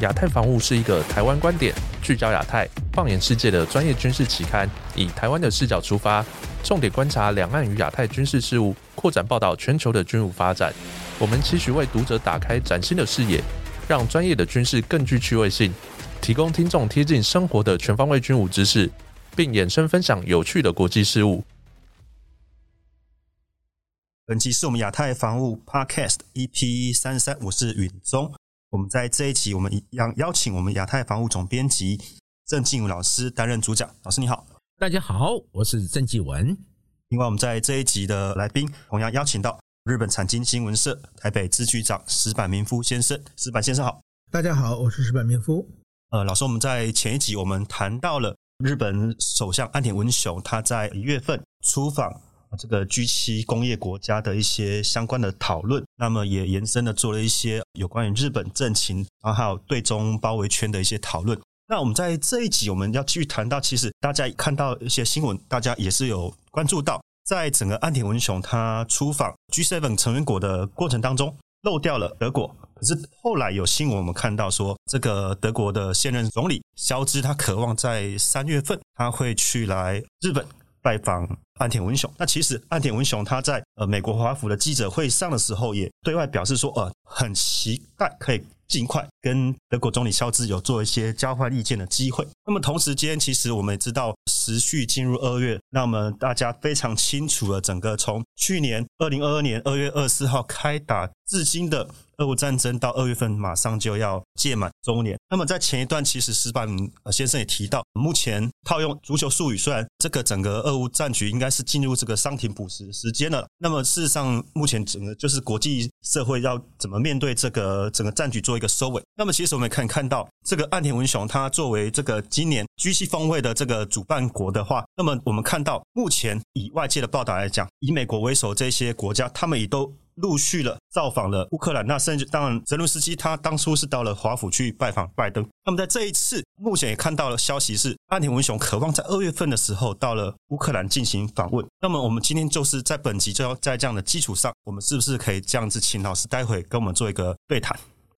亚太防务是一个台湾观点，聚焦亚太、放眼世界的专业军事期刊，以台湾的视角出发，重点观察两岸与亚太军事事务，扩展报道全球的军武发展。我们期许为读者打开崭新的视野，让专业的军事更具趣味性，提供听众贴近生活的全方位军武知识，并衍生分享有趣的国际事务。本期是我们亚太防务 Podcast EP33， 我是允中。我们在这一期，我们一样邀请我们亚太防务总编辑郑继文老师担任主讲。老师你好。大家好，我是郑继文。另外我们在这一集的来宾同样邀请到日本产经新闻社台北支局长矢板明夫先生。矢板先生好。大家好，我是矢板明夫。老师，我们在前一集我们谈到了日本首相岸田文雄，他在1月份出访这个 G7 工业国家的一些相关的讨论，那么也延伸的做了一些有关于日本政情，然后还有对中包围圈的一些讨论。那我们在这一集我们要继续谈到，其实大家看到一些新闻，大家也是有关注到，在整个岸田文雄他出访 G7 成员国的过程当中漏掉了德国，可是后来有新闻我们看到说，这个德国的现任总理肖兹他渴望在3月份他会去来日本拜访岸田文雄。那其实岸田文雄他在美国华府的记者会上的时候也对外表示说很期待可以尽快跟德国总理肖兹有做一些交换意见的机会。那么同时间其实我们也知道持续进入2月，那么大家非常清楚了整个从去年2022年2月24号开打至今的俄乌战争到2月份马上就要届满周年。那么在前一段其实矢板先生也提到，目前套用足球术语，虽然这个整个俄乌战局应该是进入这个伤停补时时间了，那么事实上目前整个就是国际社会要怎么面对这个整个战局做一个收尾。那么其实我们可以看到这个岸田文雄他作为这个今年 G7 峰会的这个主办国的话，那么我们看到目前以外界的报道来讲，以美国为首这些国家他们也都陆续了造访了乌克兰，那甚至当然泽连斯基他当初是到了华府去拜访拜登。那么在这一次目前也看到了消息是岸田文雄渴望在2月份的时候到了乌克兰进行访问。那么我们今天就是在本集就要在这样的基础上，我们是不是可以这样子请老师待会跟我们做一个对谈？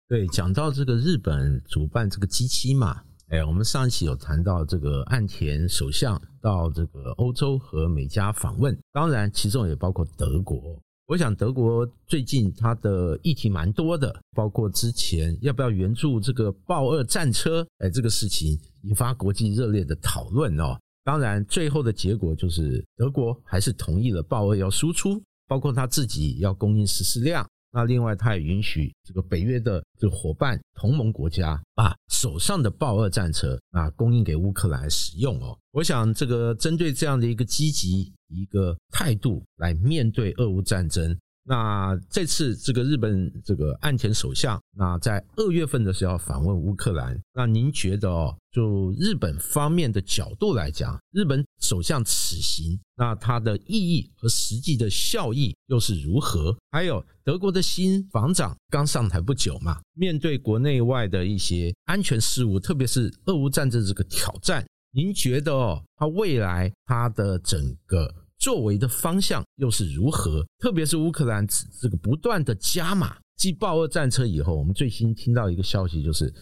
对，讲到这个日本主办这个 G7 嘛，我们上一期有谈到这个岸田首相到这个欧洲和美加访问，当然其中也包括德国。我想德国最近它的议题蛮多的，包括之前要不要援助这个豹二战车，这个事情引发国际热烈的讨论哦。当然最后的结果就是德国还是同意了豹二要输出，包括他自己要供应14辆，那另外他也允许这个北约的这个伙伴同盟国家把手上的豹二战车供应给乌克兰使用哦。我想这个针对这样的一个积极一个态度来面对俄乌战争，那这次这个日本这个岸田首相那在2月份的时候访问乌克兰，那您觉得就日本方面的角度来讲，日本首相此行那它的意义和实际的效益又是如何？还有德国的新防长刚上台不久嘛，面对国内外的一些安全事务，特别是俄乌战争这个挑战，您觉得他未来他的整个作为的方向又是如何？特别是乌克兰这个不断的加码，继豹二战车以后，我们最新听到一个消息就是，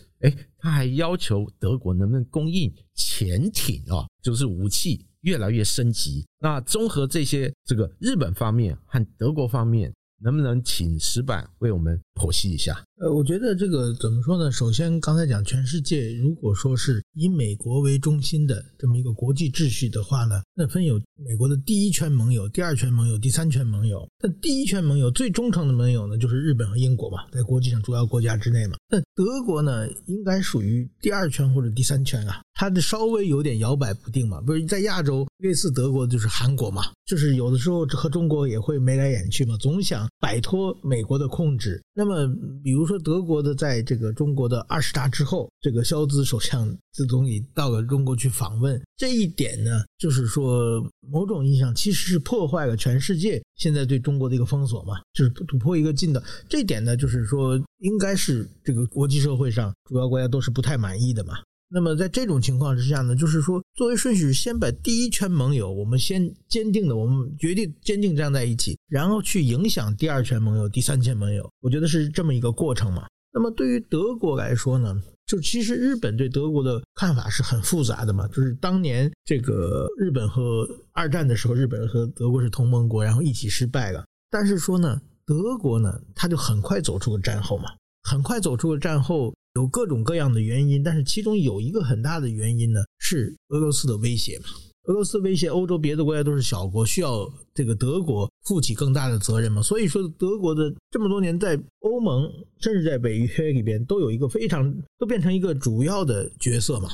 他还要求德国能不能供应潜艇就是武器越来越升级。那综合这些，这个日本方面和德国方面，能不能请矢板为我们剖析一下？我觉得这个怎么说呢，首先刚才讲全世界如果说是以美国为中心的这么一个国际秩序的话呢，那分有美国的第一圈盟友、第二圈盟友、第三圈盟友。那第一圈盟友最忠诚的盟友呢，就是日本和英国嘛，在国际上主要国家之内嘛。那德国呢应该属于第二圈或者第三圈啊，它的稍微有点摇摆不定嘛，比如在亚洲类似德国就是韩国嘛，就是有的时候和中国也会眉来眼去嘛，总想摆脱美国的控制。那么比如说德国的在这个中国的20大之后，这个肖兹首相自总理到了中国去访问，这一点呢就是说某种意义上其实是破坏了全世界现在对中国的一个封锁嘛，就是突破一个禁的，这一点呢就是说应该是这个国际社会上主要国家都是不太满意的嘛。那么在这种情况之下呢，就是说作为顺序先把第一圈盟友我们先坚定的，我们决定坚定站在一起，然后去影响第二圈盟友、第三圈盟友，我觉得是这么一个过程嘛。那么对于德国来说呢，就其实日本对德国的看法是很复杂的嘛，就是当年这个日本和二战的时候，日本和德国是同盟国，然后一起失败了。但是说呢，德国呢，他就很快走出了战后嘛，很快走出了战后，有各种各样的原因，但是其中有一个很大的原因呢，是俄罗斯的威胁嘛。俄罗斯威胁欧洲别的国家都是小国，需要这个德国负起更大的责任嘛。所以说德国的这么多年在欧盟甚至在北约里边都有一个非常都变成一个主要的角色嘛。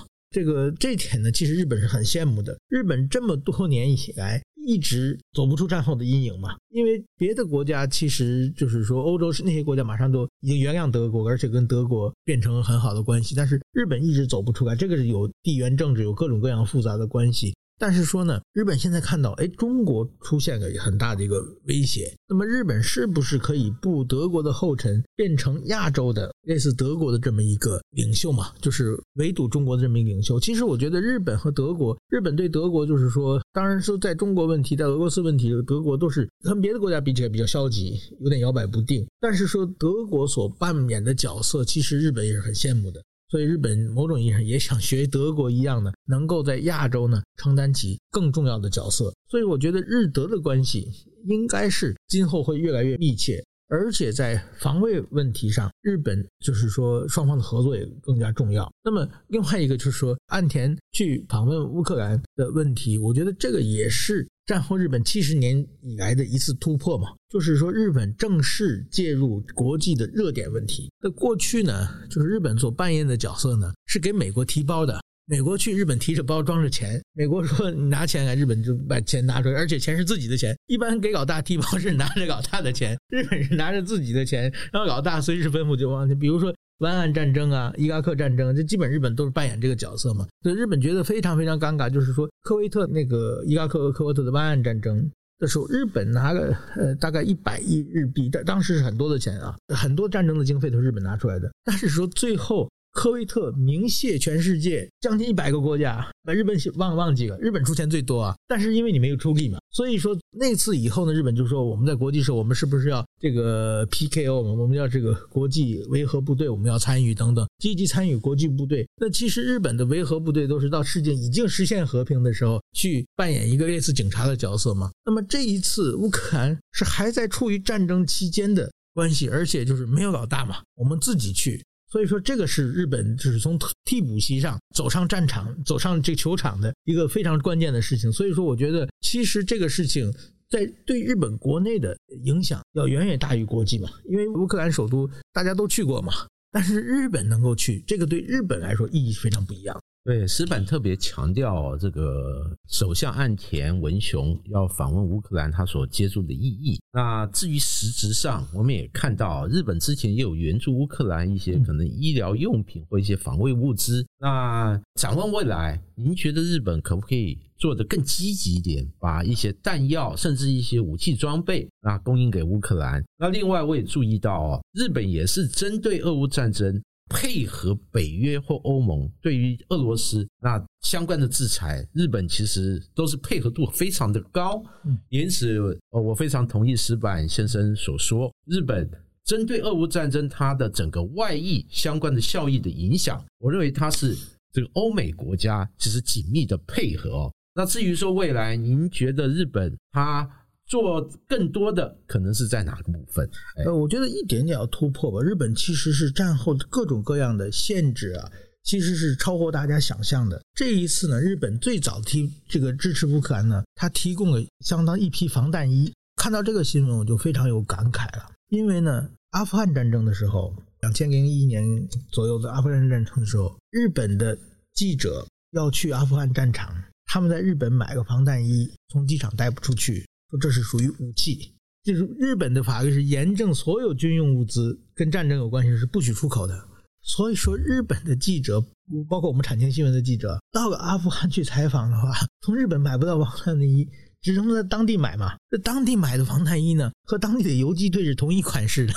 这一点呢，其实日本是很羡慕的。日本这么多年以来一直走不出战后的阴影嘛，因为别的国家其实就是说欧洲那些国家马上都已经原谅德国，而且跟德国变成很好的关系，但是日本一直走不出来，这个是有地缘政治，有各种各样复杂的关系。但是说呢，日本现在看到中国出现了很大的一个威胁，那么日本是不是可以步德国的后尘，变成亚洲的类似德国的这么一个领袖嘛，就是围堵中国的这么一个领袖。其实我觉得日本和德国，日本对德国就是说，当然说在中国问题在俄罗斯问题德国都是跟别的国家比起来比较消极，有点摇摆不定，但是说德国所扮演的角色其实日本也是很羡慕的。所以日本某种意义上也想学德国一样的，能够在亚洲呢承担起更重要的角色。所以我觉得日德的关系应该是今后会越来越密切，而且在防卫问题上，日本就是说双方的合作也更加重要。那么另外一个就是说岸田去访问乌克兰的问题，我觉得这个也是战后日本70年以来的一次突破嘛，就是说日本正式介入国际的热点问题。那过去呢，就是日本所扮演的角色呢，是给美国提包的，美国去日本提着包装着钱，美国说你拿钱来，日本就把钱拿出来，而且钱是自己的钱。一般给老大提包是拿着老大的钱，日本是拿着自己的钱，然后老大随时吩咐就往前，比如说湾岸战争啊，伊拉克战争，这基本日本都是扮演这个角色嘛。所以日本觉得非常非常尴尬，就是说科威特那个伊拉克和科威特的湾岸战争的时候，日本拿了大概100亿日币，当时是很多的钱啊，很多战争的经费都是日本拿出来的。但是说最后科威特明谢全世界将近100个国家，把日本忘记了，日本出钱最多啊，但是因为你没有出力嘛，所以说那次以后呢，日本就说我们在国际社我们是不是要这个 PKO， 我们要这个国际维和部队，我们要参与等等，积极参与国际部队。那其实日本的维和部队都是到世界已经实现和平的时候去扮演一个类似警察的角色嘛。那么这一次乌克兰是还在处于战争期间的关系，而且就是没有老大嘛，我们自己去。所以说这个是日本就是从替补席上走上战场，走上这球场的一个非常关键的事情。所以说我觉得其实这个事情在对日本国内的影响要远远大于国际嘛，因为乌克兰首都大家都去过嘛，但是日本能够去，这个对日本来说意义非常不一样。对，矢板特别强调这个首相岸田文雄要访问乌克兰他所接触的意义。那至于实质上，我们也看到日本之前也有援助乌克兰一些可能医疗用品或一些防卫物资。那展望未来，您觉得日本可不可以做得更积极一点，把一些弹药甚至一些武器装备那供应给乌克兰？那另外我也注意到日本也是针对俄乌战争配合北约或欧盟对于俄罗斯那相关的制裁，日本其实都是配合度非常的高。因此我非常同意矢板先生所说，日本针对俄乌战争它的整个外溢相关的效益的影响，我认为它是这个欧美国家其实紧密的配合那至于说未来，您觉得日本它做更多的可能是在哪个部分？我觉得一点点要突破吧。日本其实是战后各种各样的限制啊，其实是超过大家想象的。这一次呢，日本最早提这个支持乌克兰呢，他提供了相当一批防弹衣。看到这个新闻我就非常有感慨了，因为呢，阿富汗战争的时候，2001年左右的阿富汗战争的时候，日本的记者要去阿富汗战场，他们在日本买个防弹衣，从机场带不出去。说这是属于武器，就是日本的法律是严正所有军用物资跟战争有关系是不许出口的。所以说日本的记者包括我们产经新闻的记者到了阿富汗去采访的话，从日本买不到防弹衣，只能在当地买嘛。这当地买的防弹衣呢和当地的游击队是同一款式的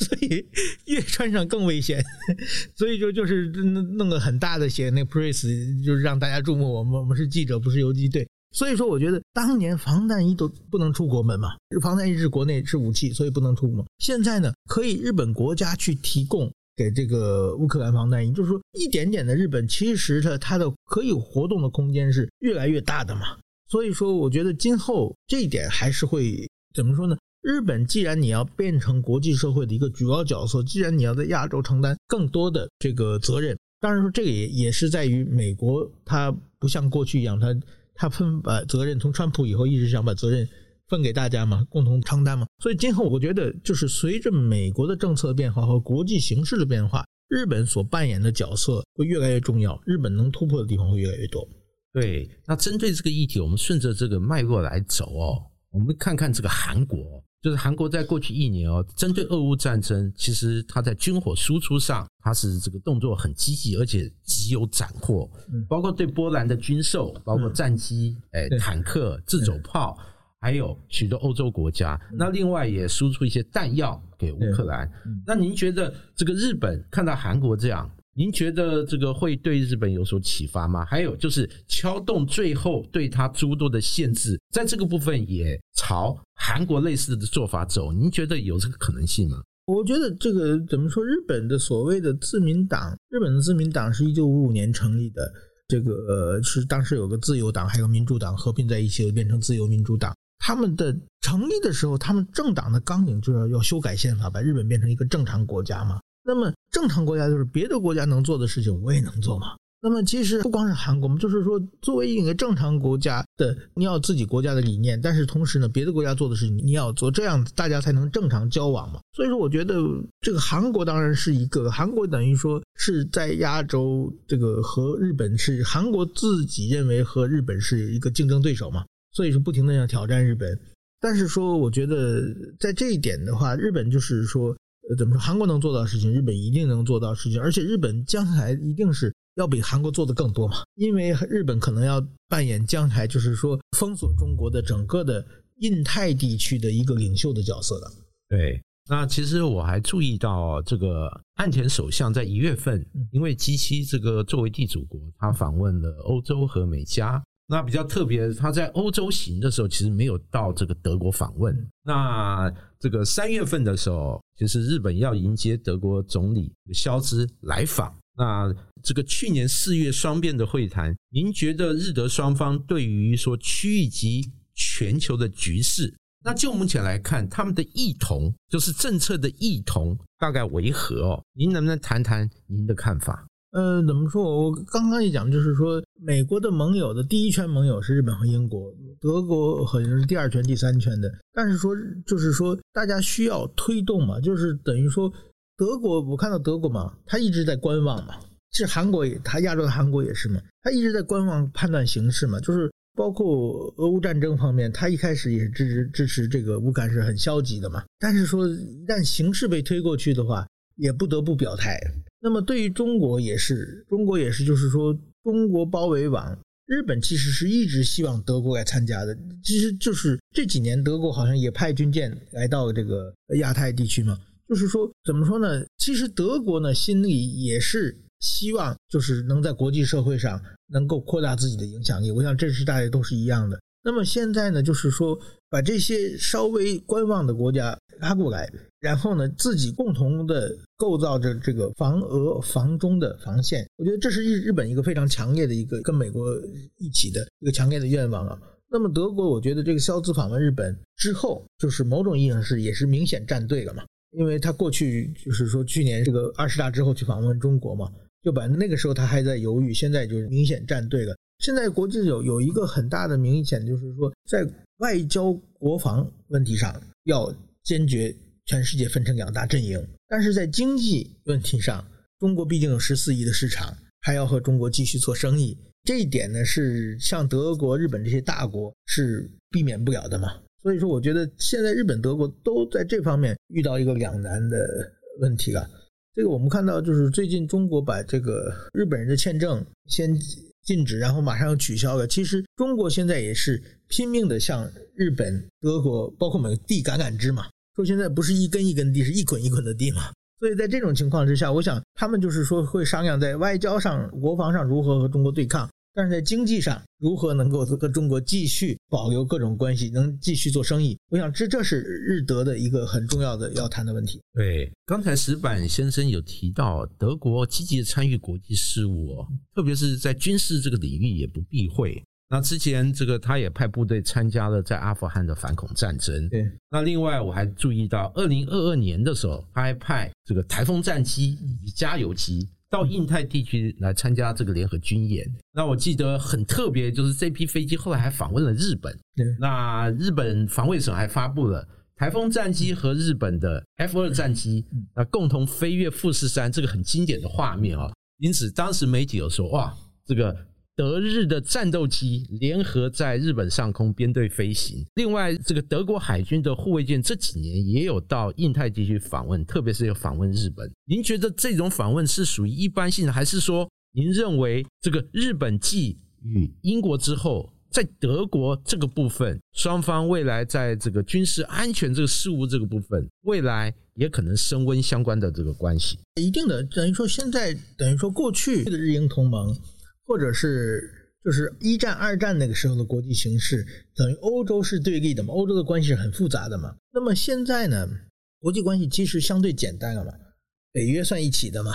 所以越穿上更危险所以就是弄个很大的写那 press 就是让大家注目，我们是记者不是游击队。所以说我觉得当年防弹衣都不能出国门嘛，防弹衣是国内是武器，所以不能出国。现在呢，可以日本国家去提供给这个乌克兰防弹衣，就是说一点点的日本其实它的可以活动的空间是越来越大的嘛。所以说我觉得今后这一点还是会怎么说呢，日本既然你要变成国际社会的一个主要角色，既然你要在亚洲承担更多的这个责任，当然说这个 也是在于美国，它不像过去一样它分把责任，从川普以后一直想把责任分给大家嘛，共同承担嘛。所以今后我觉得就是随着美国的政策变化和国际形势的变化，日本所扮演的角色会越来越重要，日本能突破的地方会越来越多。对，那针对这个议题，我们顺着这个脉络来走哦，我们看看这个韩国。就是韩国在过去一年哦，针对俄乌战争，其实它在军火输出上，它是这个动作很积极，而且极有斩获。包括对波兰的军售，包括战机、坦克、自走炮，还有许多欧洲国家。那另外也输出一些弹药给乌克兰。那您觉得这个日本看到韩国这样，您觉得这个会对日本有所启发吗？还有就是敲动最后对它诸多的限制，在这个部分也朝韩国类似的做法走，您觉得有这个可能性吗？我觉得这个怎么说，日本的所谓的自民党，日本的自民党是1955年成立的，这个是当时有个自由党还有民主党合并在一起就变成自由民主党。他们的成立的时候，他们政党的纲领就是要修改宪法，把日本变成一个正常国家嘛。那么正常国家就是别的国家能做的事情我也能做嘛。那么其实不光是韩国嘛，就是说作为一个正常国家的，你要自己国家的理念，但是同时呢别的国家做的事情你要做，这样大家才能正常交往嘛。所以说我觉得这个韩国当然是一个，韩国等于说是在亚洲这个和日本是韩国自己认为和日本是一个竞争对手嘛，所以说不停的要挑战日本。但是说我觉得在这一点的话，日本就是说怎么说，韩国能做到的事情，日本一定能做到的事情，而且日本将来一定是要比韩国做的更多嘛，因为日本可能要扮演将来就是说封锁中国的整个的印太地区的一个领袖的角色的。对，那其实我还注意到这个岸田首相在1月份，因为 G7 这个作为地主国，他访问了欧洲和美加。那比较特别，他在欧洲行的时候其实没有到这个德国访问。那这个3月份的时候，其实日本要迎接德国总理肖兹来访。那这个去年4月双边的会谈，您觉得日德双方对于说区域及全球的局势，那就目前来看他们的异同，就是政策的异同大概为何哦？您能不能谈谈您的看法？怎么说，我刚刚一讲就是说美国的盟友的第一圈盟友是日本和英国，德国好像是第二圈第三圈的，但是说就是说大家需要推动嘛，就是等于说德国，我看到德国嘛，他一直在观望嘛，是韩国也，他亚洲的韩国也是嘛，他一直在观望判断形势嘛，就是包括俄乌战争方面，他一开始也支持这个乌克兰是很消极的嘛，但是说一旦形势被推过去的话也不得不表态。那么对于中国也是，就是说中国包围网，日本其实是一直希望德国来参加的，其实就是这几年德国好像也派军舰来到这个亚太地区嘛，就是说怎么说呢，其实德国呢心里也是希望就是能在国际社会上能够扩大自己的影响力，我想这是大家都是一样的。那么现在呢就是说把这些稍微观望的国家拉过来，然后呢自己共同的构造着这个防俄防中的防线，我觉得这是日本一个非常强烈的一个跟美国一起的一个强烈的愿望啊。那么德国我觉得这个肖兹访问日本之后，就是某种意义上是也是明显站队了嘛，因为他过去就是说去年这个20大之后去访问中国嘛，就把那个时候他还在犹豫，现在就是明显站队了。现在国际有一个很大的明显就是说在外交国防问题上要坚决全世界分成两大阵营，但是在经济问题上，中国毕竟有14亿的市场，还要和中国继续做生意，这一点呢是像德国日本这些大国是避免不了的嘛。所以说我觉得现在日本德国都在这方面遇到一个两难的问题了。这个我们看到就是最近中国把这个日本人的签证先禁止，然后马上要取消了，其实中国现在也是拼命的向日本德国包括我们递橄榄枝嘛，说现在不是一根一根递，是一捆一捆的递嘛。所以在这种情况之下，我想他们就是说会商量在外交上国防上如何和中国对抗，但是在经济上如何能够和中国继续保留各种关系，能继续做生意，我想这是日德的一个很重要的要谈的问题。对，刚才矢板先生有提到德国积极参与国际事务，特别是在军事这个领域也不避讳。那之前这个他也派部队参加了在阿富汗的反恐战争。对。那另外我还注意到2022年的时候他还派这个台风战机以及加油机到印太地区来参加这个联合军演。那我记得很特别，就是这批飞机后来还访问了日本。那日本防卫省还发布了台风战机和日本的 F2 战机共同飞越富士山这个很经典的画面啊。因此当时媒体有说，哇，这个德日的战斗机联合在日本上空编队飞行。另外这个德国海军的护卫舰这几年也有到印太地区访问，特别是有访问日本。您觉得这种访问是属于一般性的，还是说您认为这个日本继与英国之后，在德国这个部分双方未来在这个军事安全这个事务这个部分未来也可能升温相关的这个关系？一定的，等于说现在等于说过去的日英同盟或者是就是一战二战那个时候的国际形势，等于欧洲是对立的嘛，欧洲的关系是很复杂的嘛。那么现在呢，国际关系其实相对简单了嘛，北约算一起的嘛，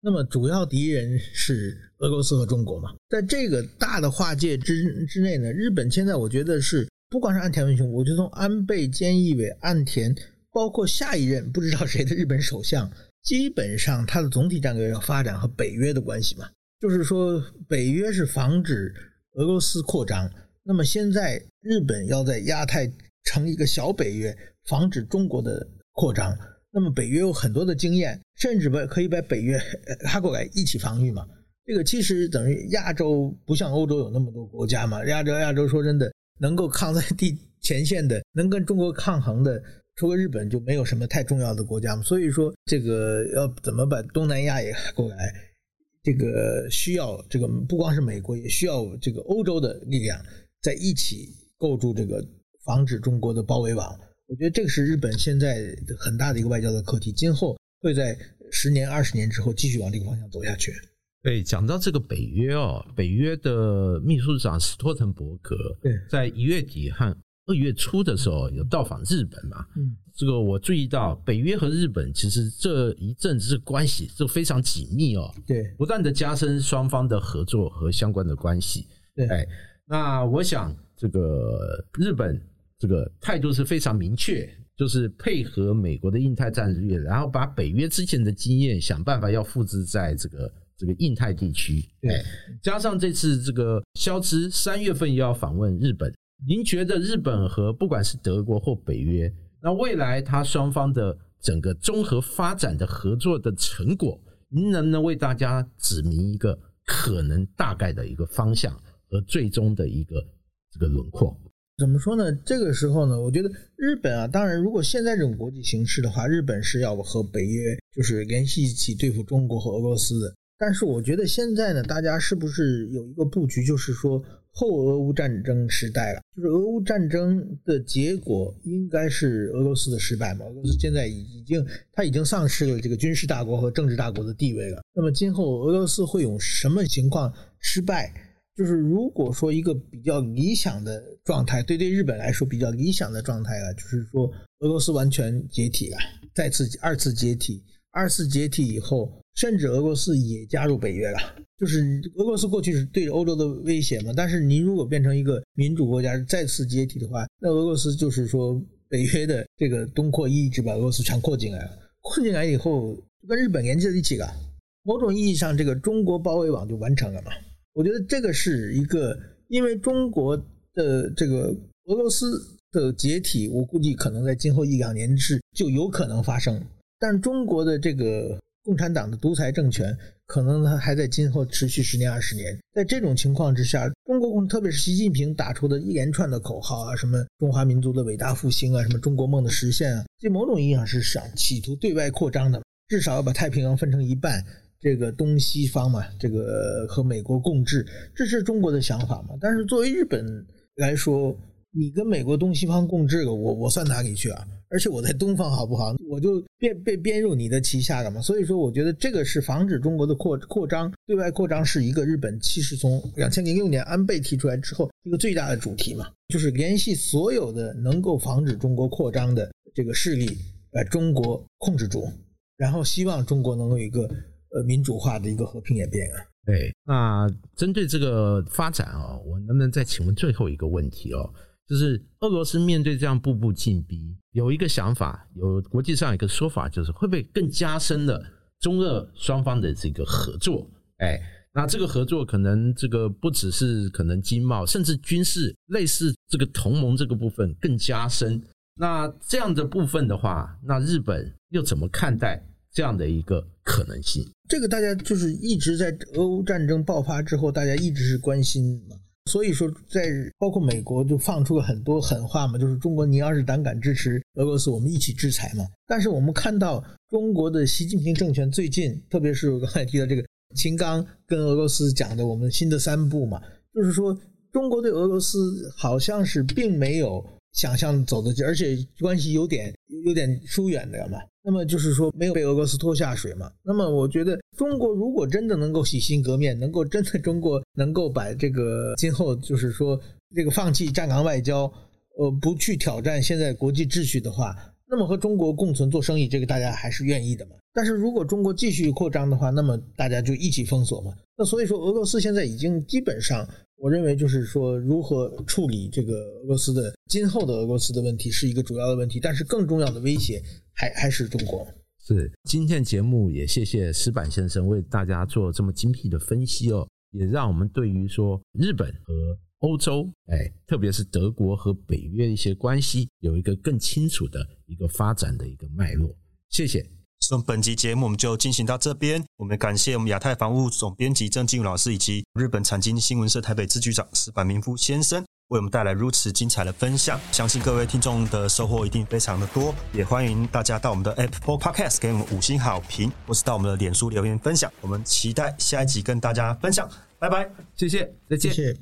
那么主要敌人是俄罗斯和中国嘛。在这个大的划界 之内呢，日本现在我觉得是不光是岸田文雄，我觉得从安倍菅义伟岸田包括下一任不知道谁的日本首相，基本上他的总体战略要发展和北约的关系嘛，就是说北约是防止俄罗斯扩张，那么现在日本要在亚太成一个小北约，防止中国的扩张。那么北约有很多的经验，甚至可以把北约拉过来一起防御嘛。这个其实等于亚洲不像欧洲有那么多国家嘛，亚洲说真的能够抗在地前线的，能跟中国抗衡的，除了日本就没有什么太重要的国家嘛。所以说这个要怎么把东南亚也拉过来，这个需要这个不光是美国，也需要这个欧洲的力量在一起构筑这个防止中国的包围网。我觉得这个是日本现在很大的一个外交的课题，今后会在10年20年之后继续往这个方向走下去。对，讲到这个北约哦，北约的秘书长斯托滕伯格在1月底和2月初的时候有到访日本嘛。这个我注意到北约和日本其实这一阵子关系就非常紧密哦，对，不断的加深双方的合作和相关的关系。对，那我想这个日本这个态度是非常明确，就是配合美国的印太战略，然后把北约之前的经验想办法要复制在这个印太地区。对，加上这次这个肖兹3月份要访问日本，您觉得日本和不管是德国或北约，那未来它双方的整个综合发展的合作的成果，您能不能为大家指明一个可能大概的一个方向和最终的一个这个轮廓？怎么说呢，这个时候呢，我觉得日本啊，当然如果现在这种国际形势的话，日本是要和北约就是联系一起对付中国和俄罗斯的。但是我觉得现在呢，大家是不是有一个布局，就是说后俄乌战争时代了，就是俄乌战争的结果应该是俄罗斯的失败嘛。俄罗斯现在已经丧失了这个军事大国和政治大国的地位了。那么今后俄罗斯会有什么情况失败？就是如果说一个比较理想的状态，对日本来说比较理想的状态了，就是说俄罗斯完全解体了，再次二次解体以后，甚至俄罗斯也加入北约了。就是俄罗斯过去是对欧洲的威胁嘛，但是你如果变成一个民主国家再次解体的话，那俄罗斯就是说北约的这个东扩意志把俄罗斯全扩进来了，扩进来以后就跟日本联系在一起了，某种意义上这个中国包围网就完成了嘛。我觉得这个是一个，因为中国的这个俄罗斯的解体，我估计可能在今后1-2年是就有可能发生，但中国的这个共产党的独裁政权可能它还在今后持续10年20年。在这种情况之下，中国特别是习近平打出的一连串的口号啊，什么中华民族的伟大复兴啊，什么中国梦的实现啊，这某种意义上是想企图对外扩张的，至少要把太平洋分成一半，这个东西方嘛，这个和美国共治，这是中国的想法嘛。但是作为日本来说，你跟美国东西方共治，我算哪里去啊？而且我在东方好不好？我就被编入你的旗下干嘛？所以说，我觉得这个是防止中国的扩张，对外扩张是一个日本其实从2006年安倍提出来之后一个最大的主题嘛，就是联系所有的能够防止中国扩张的这个势力，把中国控制住，然后希望中国能有一个民主化的一个和平演变啊。对，那针对这个发展哦，我能不能再请问最后一个问题哦？就是俄罗斯面对这样步步进逼，有一个想法，有国际上一个说法，就是会不会更加深了中俄双方的这个合作？哎，那这个合作可能这个不只是可能经贸，甚至军事，类似这个同盟这个部分更加深。那这样的部分的话，那日本又怎么看待这样的一个可能性？这个大家就是一直在俄乌战争爆发之后，大家一直是关心嘛。所以说在包括美国就放出了很多狠话嘛，就是中国你要是胆敢支持俄罗斯，我们一起制裁嘛。但是我们看到中国的习近平政权最近，特别是我刚才提到这个秦刚跟俄罗斯讲的我们新的3步嘛，就是说中国对俄罗斯好像是并没有想象走得近，而且关系有点疏远的嘛。那么就是说没有被俄罗斯拖下水嘛。那么我觉得中国如果真的能够洗心革面，能够真的中国能够把这个今后就是说这个放弃站岗外交，不去挑战现在国际秩序的话，那么和中国共存做生意，这个大家还是愿意的嘛。但是如果中国继续扩张的话，那么大家就一起封锁嘛。那所以说俄罗斯现在已经基本上我认为就是说如何处理这个俄罗斯的今后的俄罗斯的问题是一个主要的问题，但是更重要的威胁还是中国。是，今天节目也谢谢矢板先生为大家做这么精辟的分析哦，也让我们对于说日本和欧洲，特别是德国和北约一些关系有一个更清楚的一个发展的一个脉络。谢谢。所以本集节目我们就进行到这边，我们感谢我们亚太防务总编辑郑进武老师以及日本产经新闻社台北支局长矢板明夫先生为我们带来如此精彩的分享，相信各位听众的收获一定非常的多，也欢迎大家到我们的 Apple Podcast 给我们5星好评，或是到我们的脸书留言分享，我们期待下一集跟大家分享。拜拜，谢谢，再见，谢谢。